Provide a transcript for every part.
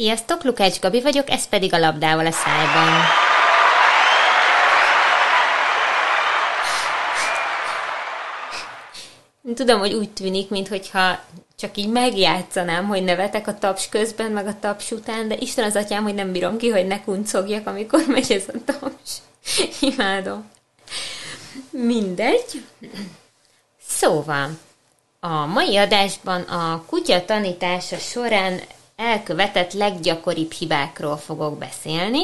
Sziasztok, Lukács Gabi vagyok, ez pedig a labdával a szájban. Tudom, hogy úgy tűnik, mintha csak így megjátszanám, hogy nevetek a taps közben, meg a taps után, de Isten az atyám, hogy nem bírom ki, hogy ne kuncogjak, amikor megy ez a taps. Imádom. Mindegy. Szóval, a mai adásban a kutya tanítása során elkövetett leggyakoribb hibákról fogok beszélni.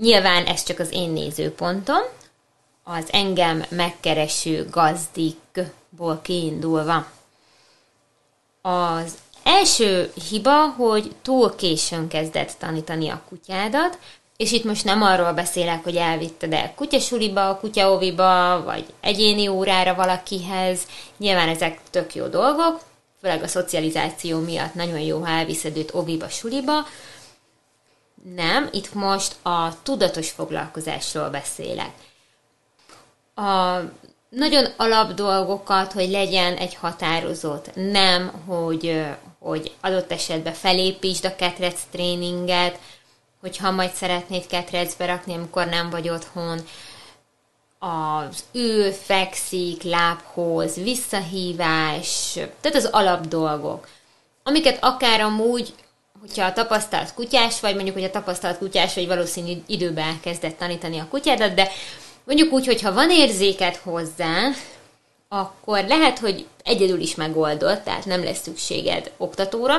Nyilván ez csak az én nézőpontom, az engem megkereső gazdikból kiindulva. Az első hiba, hogy túl későn kezdett tanítani a kutyádat, és itt most nem arról beszélek, hogy elvitted el kutyasuliba, kutyaóviba, vagy egyéni órára valakihez. Nyilván ezek tök jó dolgok, főleg a szocializáció miatt nagyon jó, ha elviszed őt óviba, suliba. Nem, itt most a tudatos foglalkozásról beszélek. A nagyon alap dolgokat, hogy legyen egy határozott nem, hogy adott esetben felépítsd a ketrec tréninget, hogyha majd szeretnéd ketrecbe rakni, amikor nem vagy otthon. Az ül, fekszik, lábhoz, visszahívás, tehát az alap dolgok, amiket akár amúgy, hogyha tapasztalt kutyás vagy, mondjuk, hogyha tapasztalt kutyás vagy, valószínű időben elkezdett tanítani a kutyádat, de mondjuk úgy, hogyha van érzéked hozzá, akkor lehet, hogy egyedül is megoldod, tehát nem lesz szükséged oktatóra,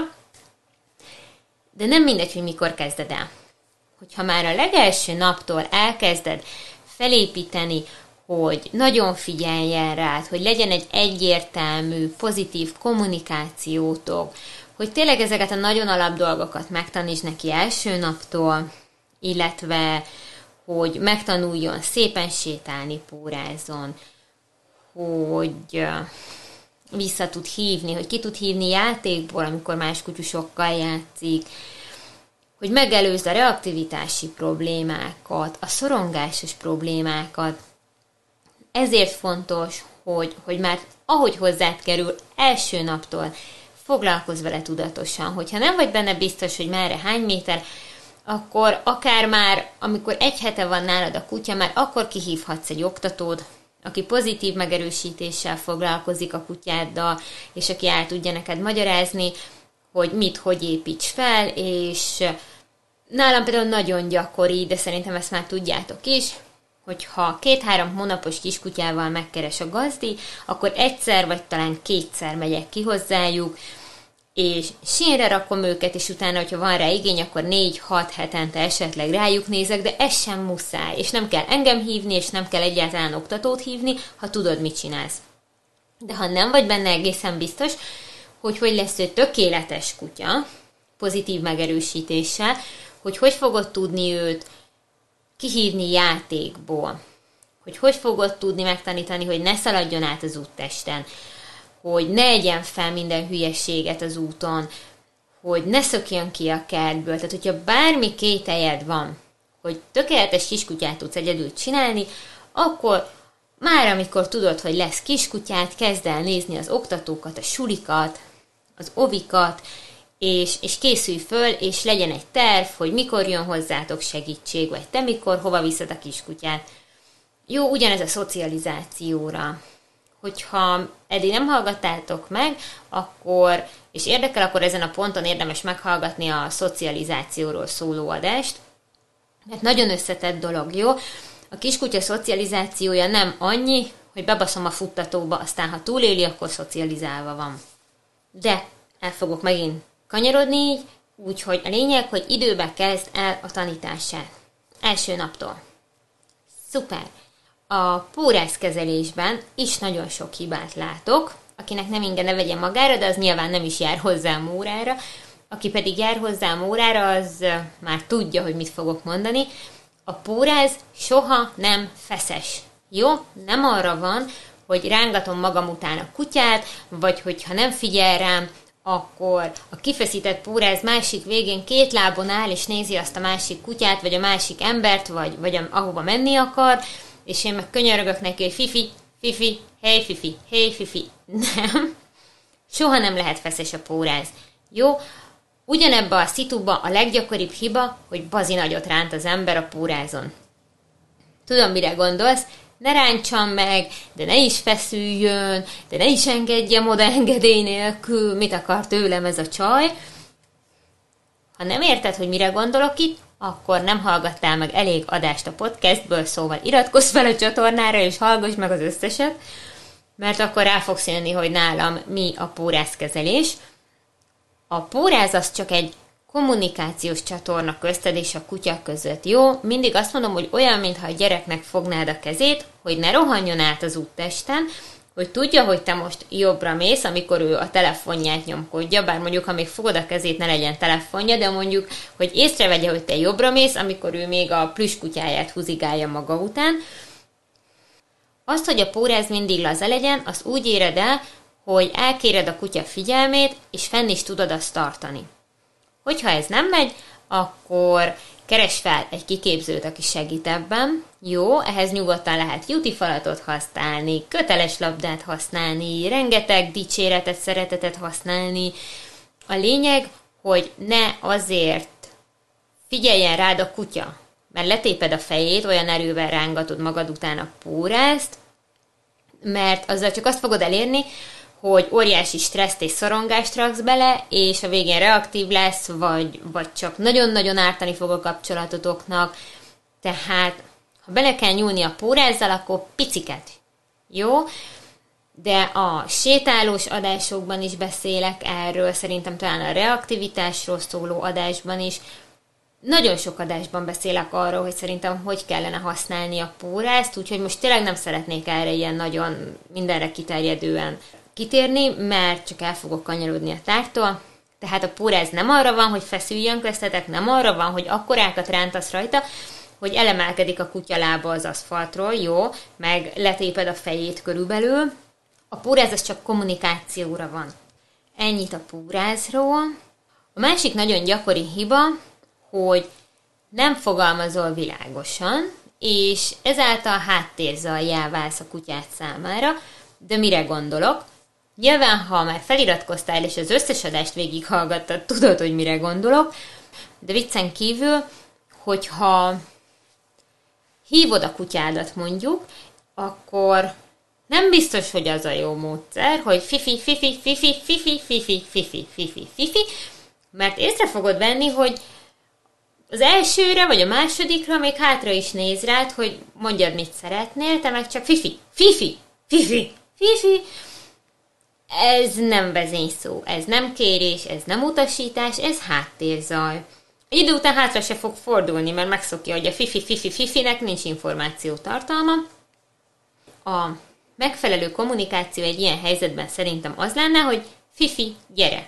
de nem mindegy, hogy mikor kezded el. Hogyha már a legelső naptól elkezded felépíteni, hogy nagyon figyeljen rád, hogy legyen egy egyértelmű, pozitív kommunikációtok, hogy tényleg ezeket a nagyon alap dolgokat megtanítsd neki első naptól, illetve hogy megtanuljon szépen sétálni, pórázzon, hogy vissza tud hívni, hogy ki tud hívni játékból, amikor más kutyusokkal játszik, hogy megelőzd a reaktivitási problémákat, a szorongásos problémákat. Ezért fontos, hogy már ahogy hozzád kerül, első naptól foglalkozz vele tudatosan. Hogyha nem vagy benne biztos, hogy merre hány méter, akkor akár már, amikor egy hete van nálad a kutya, már akkor kihívhatsz egy oktatód, aki pozitív megerősítéssel foglalkozik a kutyáddal, és aki el tudja neked magyarázni, hogy mit, hogy építs fel, és nálam például nagyon gyakori, de szerintem ezt már tudjátok is, hogyha 2-3 hónapos kiskutyával megkeres a gazdi, akkor egyszer vagy talán kétszer megyek ki hozzájuk, és sínre rakom őket, és utána, hogyha van rá igény, akkor 4-6 hetente esetleg rájuk nézek, de ez sem muszáj, és nem kell engem hívni, és nem kell egyáltalán oktatót hívni, ha tudod, mit csinálsz. De ha nem vagy benne egészen biztos, hogy lesz ő tökéletes kutya, pozitív megerősítéssel, hogy fogod tudni őt kihívni játékból, hogy fogod tudni megtanítani, hogy ne szaladjon át az úttesten, hogy ne egyen fel minden hülyeséget az úton, hogy ne szökjön ki a kertből. Tehát, hogyha bármi kételjed van, hogy tökéletes kiskutyát tudsz egyedül csinálni, akkor már amikor tudod, hogy lesz kiskutyát, kezd el nézni az oktatókat, a sulikat, az ovikat, és készülj föl, és legyen egy terv, hogy mikor jön hozzátok segítség, vagy te mikor, hova viszed a kiskutyát. Jó, ugyanez a szocializációra. Hogyha eddig nem hallgattátok meg, akkor, és érdekel, akkor ezen a ponton érdemes meghallgatni a szocializációról szóló adást, mert nagyon összetett dolog, jó? A kiskutya szocializációja nem annyi, hogy bebaszom a futtatóba, aztán ha túléli, akkor szocializálva van. De el fogok megint kanyarodni így, úgyhogy a lényeg, hogy időben kezd el a tanítását. Első naptól. Szuper! A pórázkezelésben is nagyon sok hibát látok, akinek nem inge ne vegye magára, de az nyilván nem is jár hozzám órára. Aki pedig jár hozzám órára, az már tudja, hogy mit fogok mondani. A póráz soha nem feszes. Jó? Nem arra van, hogy rángatom magam után a kutyát, vagy hogyha nem figyel rám, akkor a kifeszített póráz másik végén 2 lábon áll, és nézi azt a másik kutyát, vagy a másik embert, vagy ahova menni akar, és én meg könyörögök neki, hogy fifi, fifi, hey fifi, hey fifi. Nem. Soha nem lehet feszes a póráz. Jó? Ugyanebben a szitúban a leggyakoribb hiba, hogy bazi nagyot ránt az ember a pórázon. Tudom, mire gondolsz, ne rántsam meg, de ne is feszüljön, de ne is engedjem oda engedély nélkül, mit akar tőlem ez a csaj. Ha nem érted, hogy mire gondolok itt, akkor nem hallgattál meg elég adást a podcastből, szóval iratkozz fel a csatornára, és hallgass meg az összeset, mert akkor rá fogsz jönni, hogy nálam mi a pórázkezelés. A póráz az csak egy kommunikációs csatorna közted és a kutya között, jó? Mindig azt mondom, hogy olyan, mintha a gyereknek fognád a kezét, hogy ne rohanjon át az úttesten, hogy tudja, hogy te most jobbra mész, amikor ő a telefonját nyomkodja, bár mondjuk, ha még fogod a kezét, ne legyen telefonja, de mondjuk, hogy észrevegye, hogy te jobbra mész, amikor ő még a plüskutyáját húzigálja maga után. Azt, hogy a póráz mindig laza legyen, az úgy éred el, hogy elkéred a kutya figyelmét, és fenn is tudod azt tartani. Hogyha ez nem megy, akkor keresd fel egy kiképzőt, aki segít ebben. Jó, ehhez nyugodtan lehet jutifalatot használni, köteles labdát használni, rengeteg dicséretet, szeretetet használni. A lényeg, hogy ne azért figyeljen rád a kutya, mert letéped a fejét, olyan erővel rángatod magad után a pórázt, mert azzal csak azt fogod elérni, hogy óriási stresszt és szorongást raksz bele, és a végén reaktív lesz, vagy csak nagyon-nagyon ártani fog a kapcsolatotoknak. Tehát, ha bele kell nyúlni a pórázzal, akkor piciket. Jó? De a sétálós adásokban is beszélek erről, szerintem talán a reaktivitásról szóló adásban is. Nagyon sok adásban beszélek arról, hogy szerintem hogy kellene használni a pórázt, úgyhogy most tényleg nem szeretnék erre ilyen nagyon mindenre kiterjedően kitérni, mert csak el fogok kanyarodni a tártól. Tehát a póráz nem arra van, hogy feszüljön köztetek, nem arra van, hogy akkorákat rántasz rajta, hogy elemelkedik a kutya lába az aszfaltról, jó, meg letéped a fejét körülbelül. A póráz az csak kommunikációra van. Ennyit a pórázról. A másik nagyon gyakori hiba, hogy nem fogalmazol világosan, és ezáltal háttérzaljá válsz a kutyát számára. De mire gondolok? Nyilván, ha már feliratkoztál, és az összes adást végighallgattad, tudod, hogy mire gondolok, de viccen kívül, hogyha hívod a kutyádat mondjuk, akkor nem biztos, hogy az a jó módszer, hogy fifi, fifi, fifi, fifi, fifi, fifi, fifi, fifi, mert észre fogod venni, hogy az elsőre, vagy a másodikra még hátra is néz rád, hogy mondjad, mit szeretnél, te meg csak fifi, fifi, fifi, fifi. Ez nem vezényszó, ez nem kérés, ez nem utasítás, ez háttérzaj. Egy idő után hátra se fog fordulni, mert megszokja, hogy a fifi-fifi-fifinek nincs információ tartalma. A megfelelő kommunikáció egy ilyen helyzetben szerintem az lenne, hogy fifi, gyere.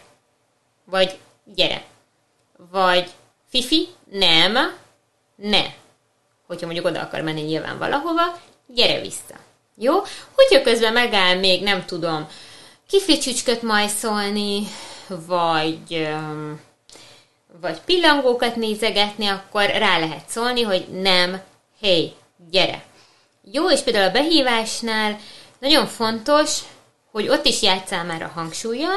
Vagy gyere. Vagy fifi, nem, ne. Hogyha mondjuk oda akar menni nyilván valahova, gyere vissza. Jó? Hogyha közben megáll még, nem tudom, kifli csücsköt majszolni, vagy pillangókat nézegetni, akkor rá lehet szólni, hogy nem, hey, gyere. Jó, és például a behívásnál nagyon fontos, hogy ott is játsszál már a hangsúlya,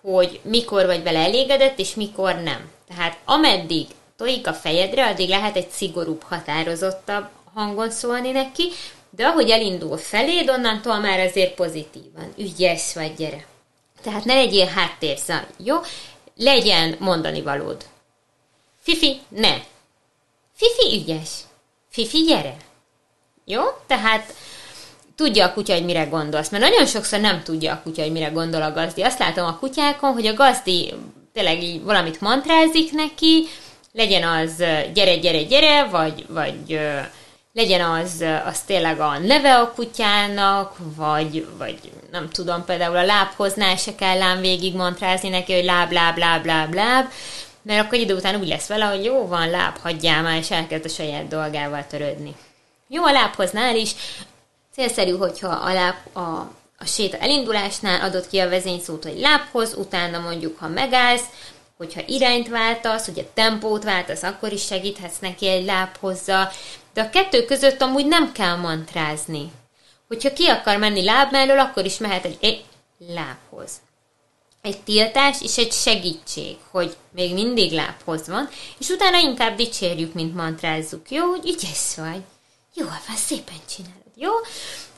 hogy mikor vagy vele elégedett, és mikor nem. Tehát ameddig tojik a fejedre, addig lehet egy szigorúbb, határozottabb hangon szólni neki, de ahogy elindul feléd, onnantól már azért pozitívan. Ügyes vagy, gyere. Tehát ne legyél háttérzaj, jó? Legyen mondani valód. Fifi, ne. Fifi, ügyes. Fifi, gyere. Jó? Tehát tudja a kutya, hogy mire gondolsz. Mert nagyon sokszor nem tudja a kutya, hogy mire gondol a gazdi. Azt látom a kutyákon, hogy a gazdi tényleg így valamit mantrázik neki, legyen az gyere, gyere, gyere, vagy legyen az tényleg a neve a kutyának, vagy nem tudom, például a lábhoznál se kell lám végig mantrázni neki, hogy láb, láb, láb, láb, láb, mert akkor idő után úgy lesz vele, hogy jó van, láb, hagyjál már, és elkezd a saját dolgával törődni. Jó, a lábhoznál is célszerű, hogyha a láb a séta elindulásnál adod ki a vezényszót, hogy lábhoz, utána mondjuk, ha megállsz, hogyha irányt váltasz, hogyha tempót váltasz, akkor is segíthetsz neki egy lábhozzal. De a kettő között amúgy nem kell mantrázni. Hogyha ki akar menni láb mellől, akkor is mehet egy lábhoz. egy tiltás és egy segítség, hogy még mindig lábhoz van, és utána inkább dicsérjük, mint mantrázzuk, jó, hogy ügyes vagy, jól van, szépen csinálod, jó?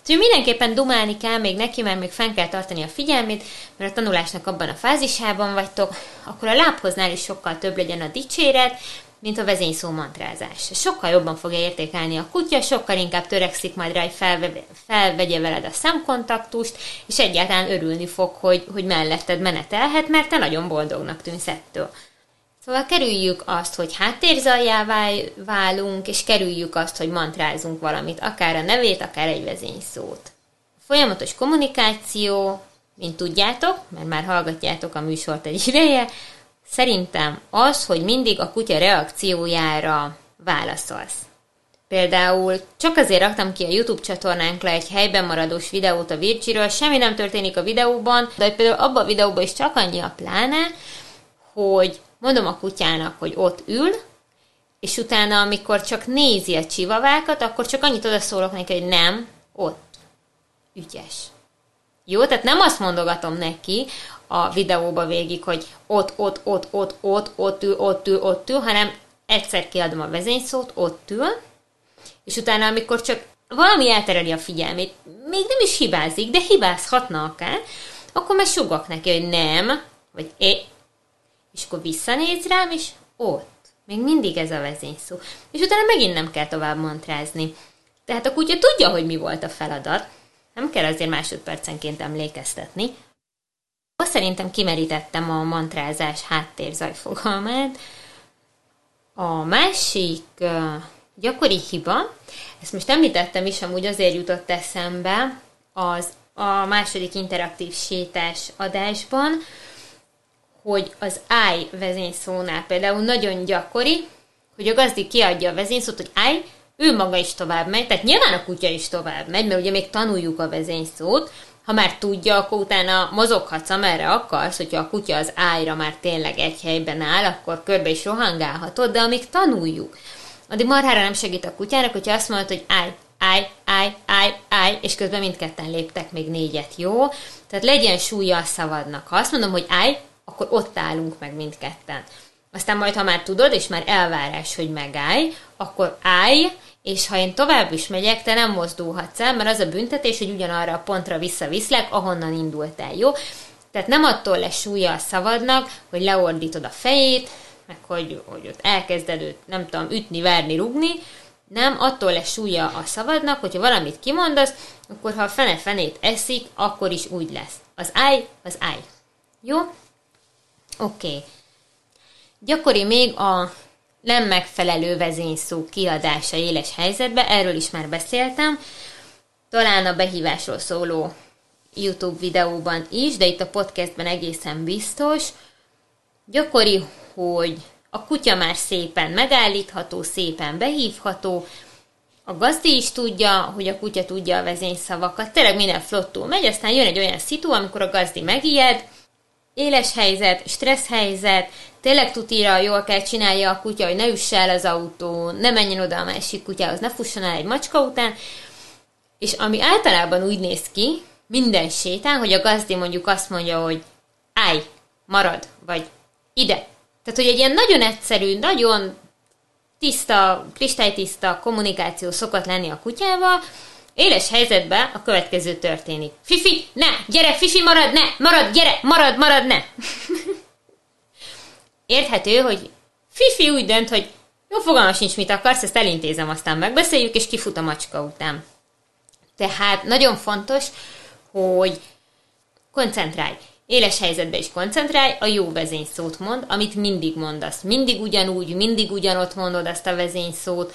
Úgyhogy mindenképpen dumálni kell még neki, mert még fenn kell tartani a figyelmét, mert a tanulásnak abban a fázisában vagytok, akkor a lábhoznál is sokkal több legyen a dicséret, mint a vezényszó mantrázás. Sokkal jobban fogja értékelni a kutya, sokkal inkább törekszik majd rá, hogy felvegye veled a szemkontaktust, és egyáltalán örülni fog, hogy melletted menetelhet, mert te nagyon boldognak tűnsz ettől. Szóval kerüljük azt, hogy háttérzajjá válunk, és kerüljük azt, hogy mantrázunk valamit, akár a nevét, akár egy vezényszót. Folyamatos kommunikáció, mint tudjátok, mert már hallgatjátok a műsort egy ideje, szerintem az, hogy mindig a kutya reakciójára válaszolsz. Például csak azért raktam ki a YouTube csatornánkra egy helyben maradós videót a Virgiről, semmi nem történik a videóban, de például abban a videóban is csak annyi a pláne, hogy mondom a kutyának, hogy ott ül, és utána, amikor csak nézi a csivavákat, akkor csak annyit odaszólok neki, hogy nem, ott, ügyes. Jó, tehát nem azt mondogatom neki a videóba végig, hogy ott ül, hanem egyszer kiadom a vezényszót, ott ül, és utána, amikor csak valami eltereli a figyelmét, még nem is hibázik, de hibázhatna akár, akkor már sugok neki, hogy nem, vagy és akkor visszanéz rám, és ott. Még mindig ez a vezényszó. És utána megint nem kell tovább mantrázni. Tehát a kutya tudja, hogy mi volt a feladat, nem kell azért másodpercenként emlékeztetni. Azt szerintem kimerítettem a mantrázás háttérzaj fogalmát. A másik gyakori hiba, ezt most említettem is, amúgy azért jutott eszembe az a második interaktív sétás adásban, hogy az állj vezényszónál például nagyon gyakori, hogy a gazdi kiadja a vezényszót, hogy állj, ő maga is tovább megy, tehát nyilván a kutya is tovább megy, mert ugye még tanuljuk a vezényszót, ha már tudja, akkor utána mozoghatsz, amerre akarsz, hogyha a kutya az állra már tényleg egy helyben áll, akkor körbe is rohangálhatod, de amíg tanuljuk, addig marhára nem segít a kutyának, hogyha azt mondod, hogy állj, és közben mindketten léptek még négyet, jó? Tehát legyen súlya a szavadnak. Ha azt mondom, hogy állj, akkor ott állunk meg mindketten. Aztán majd, ha már tudod, és már elvárás, hogy megállj, akkor állj, és ha én tovább is megyek, te nem mozdulhatsz el, mert az a büntetés, hogy ugyanarra a pontra visszaviszlek, ahonnan indultál, jó? Tehát nem attól lesz súlya a szavadnak, hogy leordítod a fejét, meg hogy ott elkezded őt, nem tudom, ütni, verni, rugni, nem, attól lesz súlya a szavadnak, hogyha valamit kimondasz, akkor ha a fene-fenét eszik, akkor is úgy lesz. Az állj. Jó? Oké. Gyakori még a nem megfelelő vezényszó kiadása éles helyzetben, erről is már beszéltem, talán a behívásról szóló YouTube videóban is, de itt a podcastben egészen biztos. Gyakori, hogy a kutya már szépen megállítható, szépen behívható, a gazdi is tudja, hogy a kutya tudja a vezényszavakat, tényleg minden flottul megy, aztán jön egy olyan szitu, amikor a gazdi megijed, éles helyzet, stressz helyzet, tényleg tutira jól kell csinálja a kutya, hogy ne üsse el az autó, ne menjen oda a másik kutyához, ne fusson el egy macska után, és ami általában úgy néz ki, minden sétán, hogy a gazdi mondjuk azt mondja, hogy állj, marad, vagy ide. Tehát, hogy egy ilyen nagyon egyszerű, nagyon tiszta, kristálytiszta kommunikáció szokott lenni a kutyával, éles helyzetben a következő történik. Fifi, ne! Gyere, Fifi, marad, ne! Marad, gyere! Marad, ne! Érthető, hogy Fifi úgy dönt, hogy jó, fogalma sincs, mit akarsz, ezt elintézem, aztán megbeszéljük, és kifut a macska után. Tehát nagyon fontos, hogy koncentrálj. Éles helyzetben is koncentrálj, a jó vezényszót mond, amit mindig mondasz. Mindig ugyanúgy, mindig ugyanott mondod azt a vezényszót.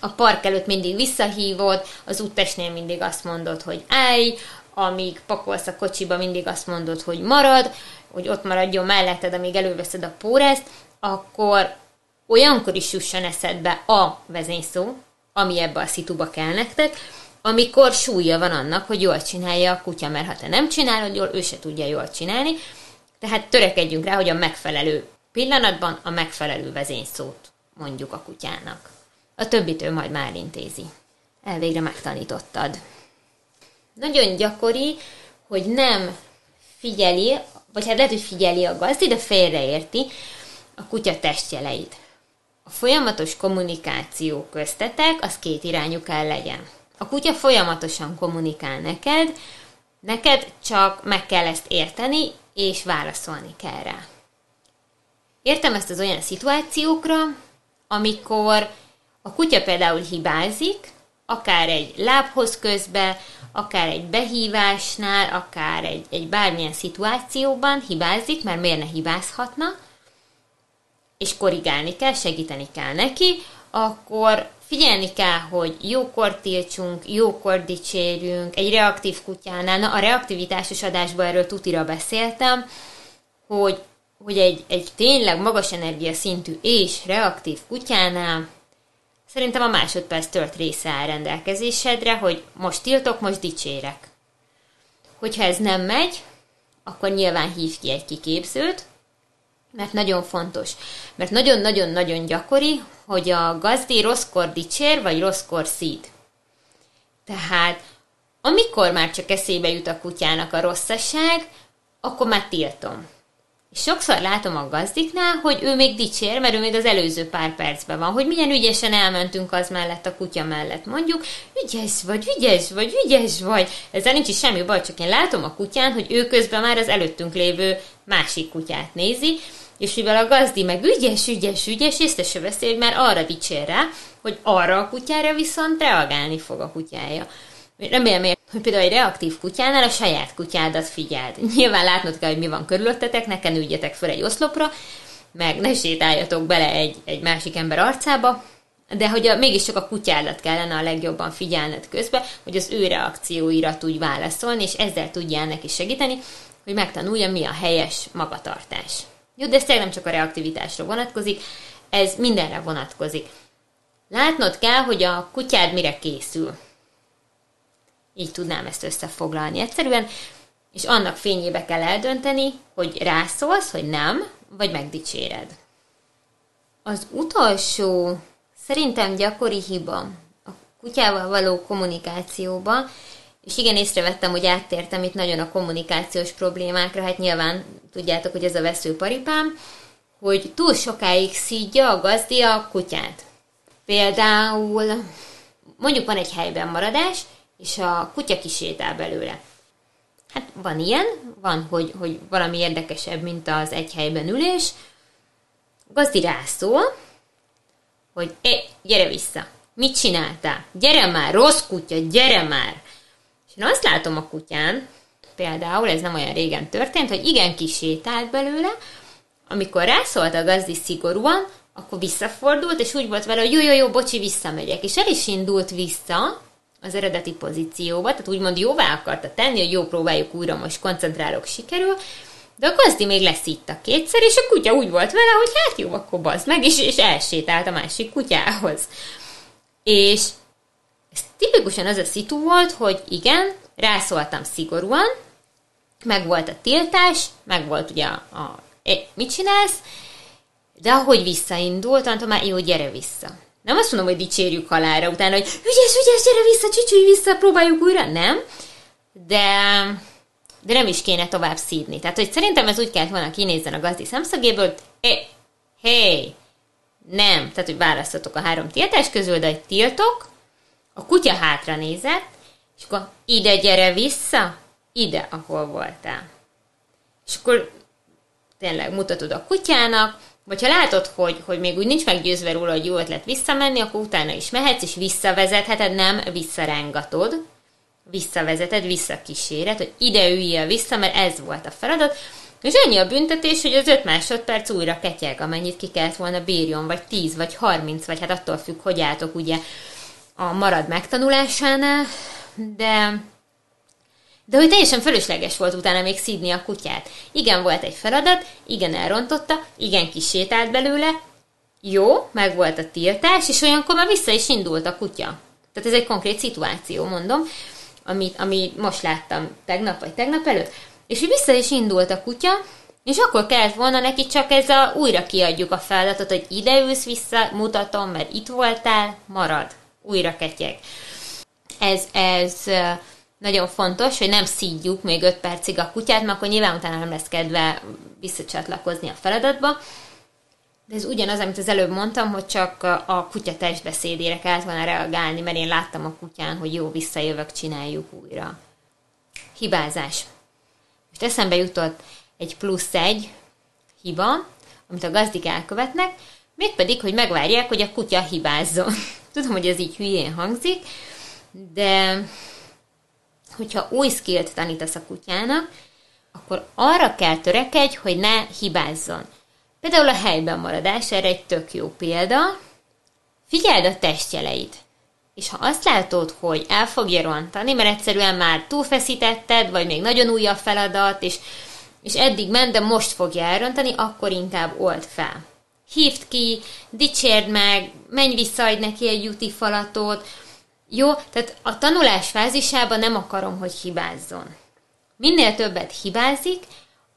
A park előtt mindig visszahívod, az úttestnél mindig azt mondod, hogy állj, amíg pakolsz a kocsiba, mindig azt mondod, hogy marad, hogy ott maradjon melletted, amíg előveszed a pórázt, akkor olyankor is jusson eszedbe a vezényszó, ami ebbe a szituba kell nektek, amikor súlya van annak, hogy jól csinálja a kutya, mert ha te nem csinálod jól, ő se tudja jól csinálni, tehát törekedjünk rá, hogy a megfelelő pillanatban a megfelelő vezényszót mondjuk a kutyának. A többit ő majd már intézi. Elvégre megtanítottad. Nagyon gyakori, hogy nem figyeli vagy hát lehet, hogy figyeli a gazdi, de félreérti a kutya testjeleit. A folyamatos kommunikáció köztetek, az két irányú kell legyen. A kutya folyamatosan kommunikál neked csak meg kell ezt érteni, és válaszolni kell rá. Értem ezt az olyan szituációkra, amikor a kutya például hibázik, akár egy lábhoz közbe, akár egy behívásnál, akár egy bármilyen szituációban hibázik, mert miért ne hibázhatna, és korrigálni kell, segíteni kell neki, akkor figyelni kell, hogy jókor tiltsunk, jókor dicsérjünk, egy reaktív kutyánál, na a reaktivitásos adásban erről tutira beszéltem, hogy egy tényleg magas energiaszintű és reaktív kutyánál szerintem a másodperc tört része áll rendelkezésedre, hogy most tiltok, most dicsérek. Hogyha ez nem megy, akkor nyilván hívj ki egy kiképzőt, mert nagyon fontos. Mert nagyon-nagyon-nagyon gyakori, hogy a gazdi rosszkor dicsér, vagy rosszkor szíd. Tehát amikor már csak eszébe jut a kutyának a rosszaság, akkor már tiltom. És sokszor látom a gazdiknál, hogy ő még dicsér, mert ő még az előző pár percben van, hogy milyen ügyesen elmentünk az mellett, a kutya mellett mondjuk, ügyes vagy, ügyes vagy, ügyes vagy. Ezzel nincs is semmi baj, csak én látom a kutyán, hogy ő közben már az előttünk lévő másik kutyát nézi, és mivel a gazdi meg ügyes, ügyes, ügyes, észre se veszi, hogy már arra dicsér rá, hogy arra a kutyára viszont reagálni fog a kutyája. Remélem, hogy például egy reaktív kutyánál a saját kutyádat figyeld. Nyilván látnod kell, hogy mi van körülöttetek, ne kenüljetek föl egy oszlopra, meg ne sétáljatok bele egy másik ember arcába, de hogy mégiscsak a kutyádat kellene a legjobban figyelned közben, hogy az ő reakcióira tudj válaszolni, és ezzel tudjál neki segíteni, hogy megtanulja, mi a helyes magatartás. Jó, de ez nem csak a reaktivitásra vonatkozik, ez mindenre vonatkozik. Látnod kell, hogy a kutyád mire készül. Így tudnám ezt összefoglalni egyszerűen, és annak fényébe kell eldönteni, hogy rászólsz, hogy nem, vagy megdicséred. Az utolsó, szerintem gyakori hiba a kutyával való kommunikációban, és igen, észrevettem, hogy áttértem itt nagyon a kommunikációs problémákra, hát nyilván tudjátok, hogy ez a veszőparipám, hogy túl sokáig szídja a gazdi a kutyát. Például mondjuk van egy helyben maradás, és a kutya kisétál belőle. Hát van ilyen, van, hogy valami érdekesebb, mint az egy helyben ülés. A gazdi rászól, hogy gyere vissza, mit csináltál? Gyere már, rossz kutya, gyere már! És én azt látom a kutyán, például ez nem olyan régen történt, hogy igen, kisétált belőle, amikor rászólt a gazdi szigorúan, akkor visszafordult, és úgy volt vele, hogy jó, bocsi, visszamegyek. És el is indult vissza az eredeti pozícióba, tehát úgymond jóvá akarta tenni, hogy jó, próbáljuk újra, most koncentrálok, sikerül, de a gazdi még leszitta kétszer, és a kutya úgy volt vele, hogy hát jó, akkor bazd meg, és elsétált a másik kutyához. És ez tipikusan az a szitu volt, hogy igen, rászóltam szigorúan, meg volt a tiltás, meg volt ugye mit csinálsz, de ahogy visszaindult, mondtam már, jó, gyere vissza. Nem azt mondom, hogy dicsérjük halálra utána, hogy ügyes, gyere vissza, csücsülj vissza, próbáljuk újra, nem. De nem is kéne tovább szídni. Tehát, hogy szerintem ez úgy kellett volna, kinézzen a gazdi szemszögéből, nem. Tehát, hogy választotok a három tiltás közül, de hogy tiltok, a kutya hátra nézett, és akkor ide gyere vissza, ide, ahol voltál. És akkor tényleg mutatod a kutyának, vagy ha látod, hogy még úgy nincs meggyőzve róla, hogy jó ötlet visszamenni, akkor utána is mehetsz, és visszavezetheted, nem visszarángatod, visszavezeted, visszakíséred, hogy ide üljél vissza, mert ez volt a feladat, és annyi a büntetés, hogy az 5 másodperc újra ketyeg, amennyit ki kellett volna bírjon, vagy 10, vagy 30, vagy hát attól függ, hogy álltok ugye a marad megtanulásánál, de hogy teljesen fölösleges volt utána még szídni a kutyát. Igen, volt egy feladat, igen, elrontotta, igen, kisétált belőle, jó, meg volt a tiltás, és olyankor már vissza is indult a kutya. Tehát ez egy konkrét szituáció, mondom, ami most láttam tegnap vagy tegnap előtt. És hogy vissza is indult a kutya, és akkor kellett volna neki csak ez újra kiadjuk a feladatot, hogy ide ülsz vissza, mutatom, mert itt voltál, marad, újra ketyeg. Ez nagyon fontos, hogy nem szídjuk még 5 percig a kutyát, mert akkor nyilván utána nem lesz kedve visszacsatlakozni a feladatba. De ez ugyanaz, amit az előbb mondtam, hogy csak a kutya testbeszédére kellett volna reagálni, mert én láttam a kutyán, hogy jó, visszajövök, csináljuk újra. Hibázás. Most eszembe jutott egy +1 hiba, amit a gazdik elkövetnek, mégpedig, hogy megvárják, hogy a kutya hibázzon. Tudom, hogy ez így hülyén hangzik, de hogyha új skillt tanítasz a kutyának, akkor arra kell törekedj, hogy ne hibázzon. Például a helyben maradás, erre egy tök jó példa. Figyeld a testjeleid. És ha azt látod, hogy el fogja rontani, mert egyszerűen már túlfeszítetted, vagy még nagyon új a feladat, és eddig ment, de most fogja elrontani, akkor inkább old fel. Hívd ki, dicsérd meg, menj vissza, adj neki egy jutifalatot. Jó, tehát a tanulás fázisában nem akarom, hogy hibázzon. Minél többet hibázik,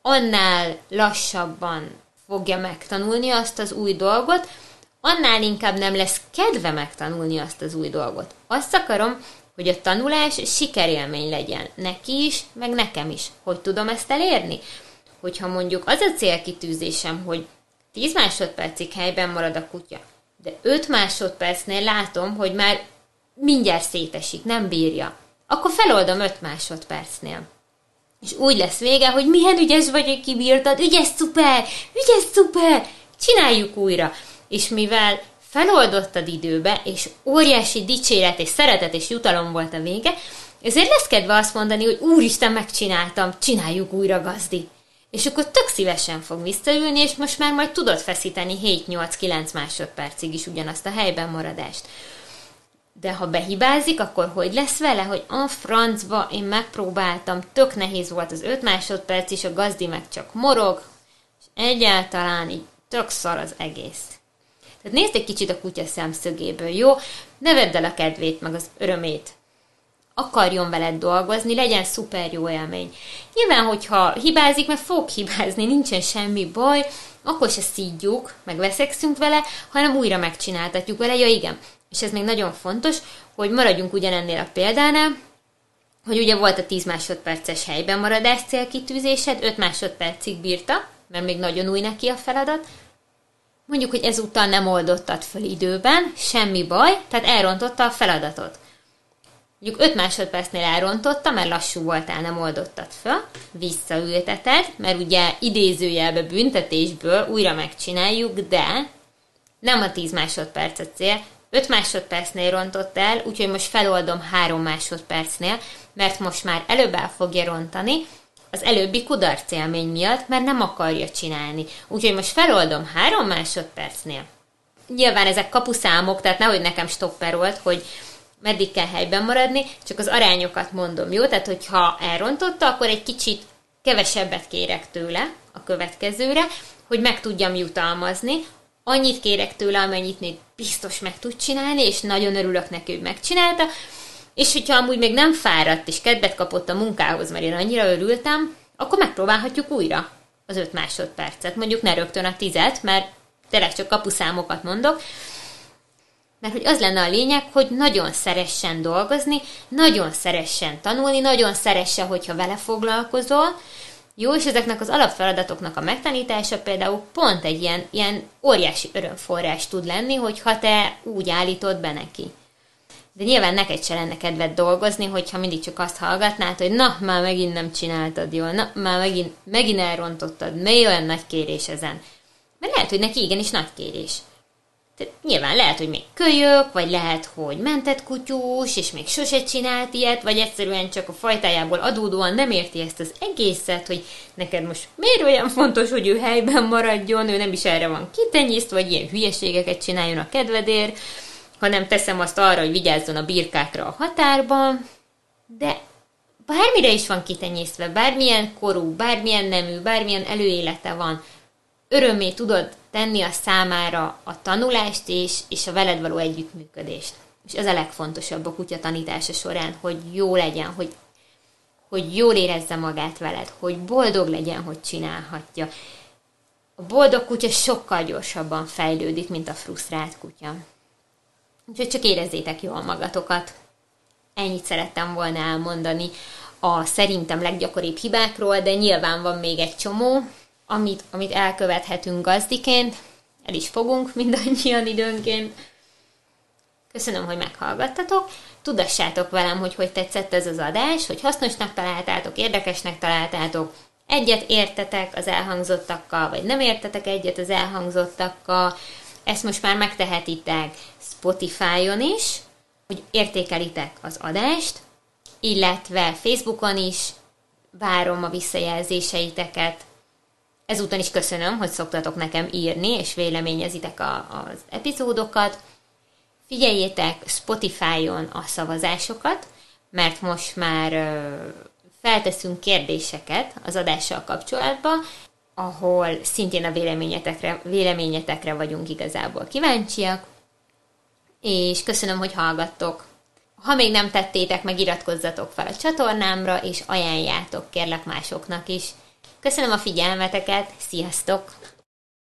annál lassabban fogja megtanulni azt az új dolgot, annál inkább nem lesz kedve megtanulni azt az új dolgot. Azt akarom, hogy a tanulás sikerélmény legyen. Neki is, meg nekem is. Hogy tudom ezt elérni? Hogyha mondjuk az a célkitűzésem, hogy 10 másodpercig helyben marad a kutya, de 5 másodpercnél látom, hogy már mindjárt szétesik, nem bírja. Akkor feloldom 5 másodpercnél. És úgy lesz vége, hogy milyen ügyes vagy, hogy kibírtad, ügyes, szuper, csináljuk újra. És mivel feloldottad időbe, és óriási dicséret, és szeretet, és jutalom volt a vége, ezért lesz kedve azt mondani, hogy úristen, megcsináltam, csináljuk újra, gazdi. És akkor tök szívesen fog visszaülni, és most már majd tudod feszíteni 7-8-9 másodpercig is ugyanazt a helyben maradást. De ha behibázik, akkor hogy lesz vele, hogy a francba én megpróbáltam, tök nehéz volt az 5 másodperc, és a gazdi meg csak morog, és egyáltalán így tök szar az egész. Tehát nézd egy kicsit a kutya szemszögéből, jó? Ne vedd el a kedvét, meg az örömét. Akarjon veled dolgozni, legyen szuper jó élmény. Nyilván, hogyha hibázik, mert fog hibázni, nincsen semmi baj, akkor se szídjuk, meg veszekszünk vele, hanem újra megcsináltatjuk vele, ja igen. És ez még nagyon fontos, hogy maradjunk ugyanennél a példánál, hogy ugye volt a 10 másodperces helyben maradás célkitűzésed, 5 másodpercig bírta, mert még nagyon új neki a feladat. Mondjuk, hogy ezúttal nem oldottad föl időben, semmi baj, tehát elrontotta a feladatot. Mondjuk 5 másodpercnél elrontotta, mert lassú voltál, nem oldottad föl, visszaülteted, mert ugye idézőjelbe büntetésből újra megcsináljuk, de nem a 10 másodperc a cél, 5 másodpercnél rontott el, úgyhogy most feloldom 3 másodpercnél, mert most már előbb el fogja rontani az előbbi kudarc élmény miatt, mert nem akarja csinálni. Úgyhogy most feloldom 3 másodpercnél. Nyilván ezek kapuszámok, tehát nehogy nekem stopper volt, hogy meddig kell helyben maradni, csak az arányokat mondom, jó? Tehát, hogyha elrontotta, akkor egy kicsit kevesebbet kérek tőle a következőre, hogy meg tudjam jutalmazni. Annyit kérek tőle, amennyit még biztos meg tud csinálni, és nagyon örülök neki, hogy megcsinálta. És hogyha amúgy még nem fáradt, és kedvet kapott a munkához, mert én annyira örültem, akkor megpróbálhatjuk újra az 5 másodpercet. Mondjuk ne rögtön a 10-et, mert tényleg csak kapuszámokat mondok. Mert hogy az lenne a lényeg, hogy nagyon szeressen dolgozni, nagyon szeressen tanulni, nagyon szeresse, hogyha vele foglalkozol. Jó, és ezeknek az alapfeladatoknak a megtanítása például pont egy ilyen óriási örömforrás tud lenni, hogyha te úgy állítod be neki. De nyilván neked se lenne kedved dolgozni, hogyha mindig csak azt hallgatnád, hogy na, már megint nem csináltad jól, na, már megint elrontottad, mi olyan nagy kérés ezen. Mert lehet, hogy neki igenis nagy kérés. Tehát nyilván lehet, hogy még kölyök, vagy lehet, hogy mentett kutyús, és még sose csinált ilyet, vagy egyszerűen csak a fajtájából adódóan nem érti ezt az egészet, hogy neked most miért olyan fontos, hogy ő helyben maradjon, ő nem is erre van kitenyészt, vagy ilyen hülyeségeket csináljon a kedvedért, hanem teszem azt arra, hogy vigyázzon a birkákra a határban, de bármire is van kitenyésztve, bármilyen korú, bármilyen nemű, bármilyen előélete van, örömmé tudod tenni a számára a tanulást és a veled való együttműködést. És ez a legfontosabb a kutya tanítása során, hogy jó legyen, hogy jól érezze magát veled, hogy boldog legyen, hogy csinálhatja. A boldog kutya sokkal gyorsabban fejlődik, mint a frusztrált kutya. Úgyhogy csak érezzétek jól magatokat. Ennyit szerettem volna elmondani a szerintem leggyakoribb hibákról, de nyilván van még egy csomó, amit elkövethetünk gazdiként, el is fogunk mindannyian időnként. Köszönöm, hogy meghallgattatok. Tudassátok velem, hogy tetszett ez az adás, hogy hasznosnak találtátok, érdekesnek találtátok, egyet értetek az elhangzottakkal, vagy nem értetek egyet az elhangzottakkal. Ezt most már megtehetitek Spotify-on is, hogy értékelitek az adást, illetve Facebookon is várom a visszajelzéseiteket. Ezúton is köszönöm, hogy szoktatok nekem írni, és véleményezitek az epizódokat. Figyeljétek Spotify-on a szavazásokat, mert most már felteszünk kérdéseket az adással kapcsolatban, ahol szintén a véleményetekre vagyunk igazából kíváncsiak, és köszönöm, hogy hallgattok. Ha még nem tettétek meg, iratkozzatok fel a csatornámra, és ajánljátok kérlek másoknak is. Köszönöm a figyelmeteket, sziasztok!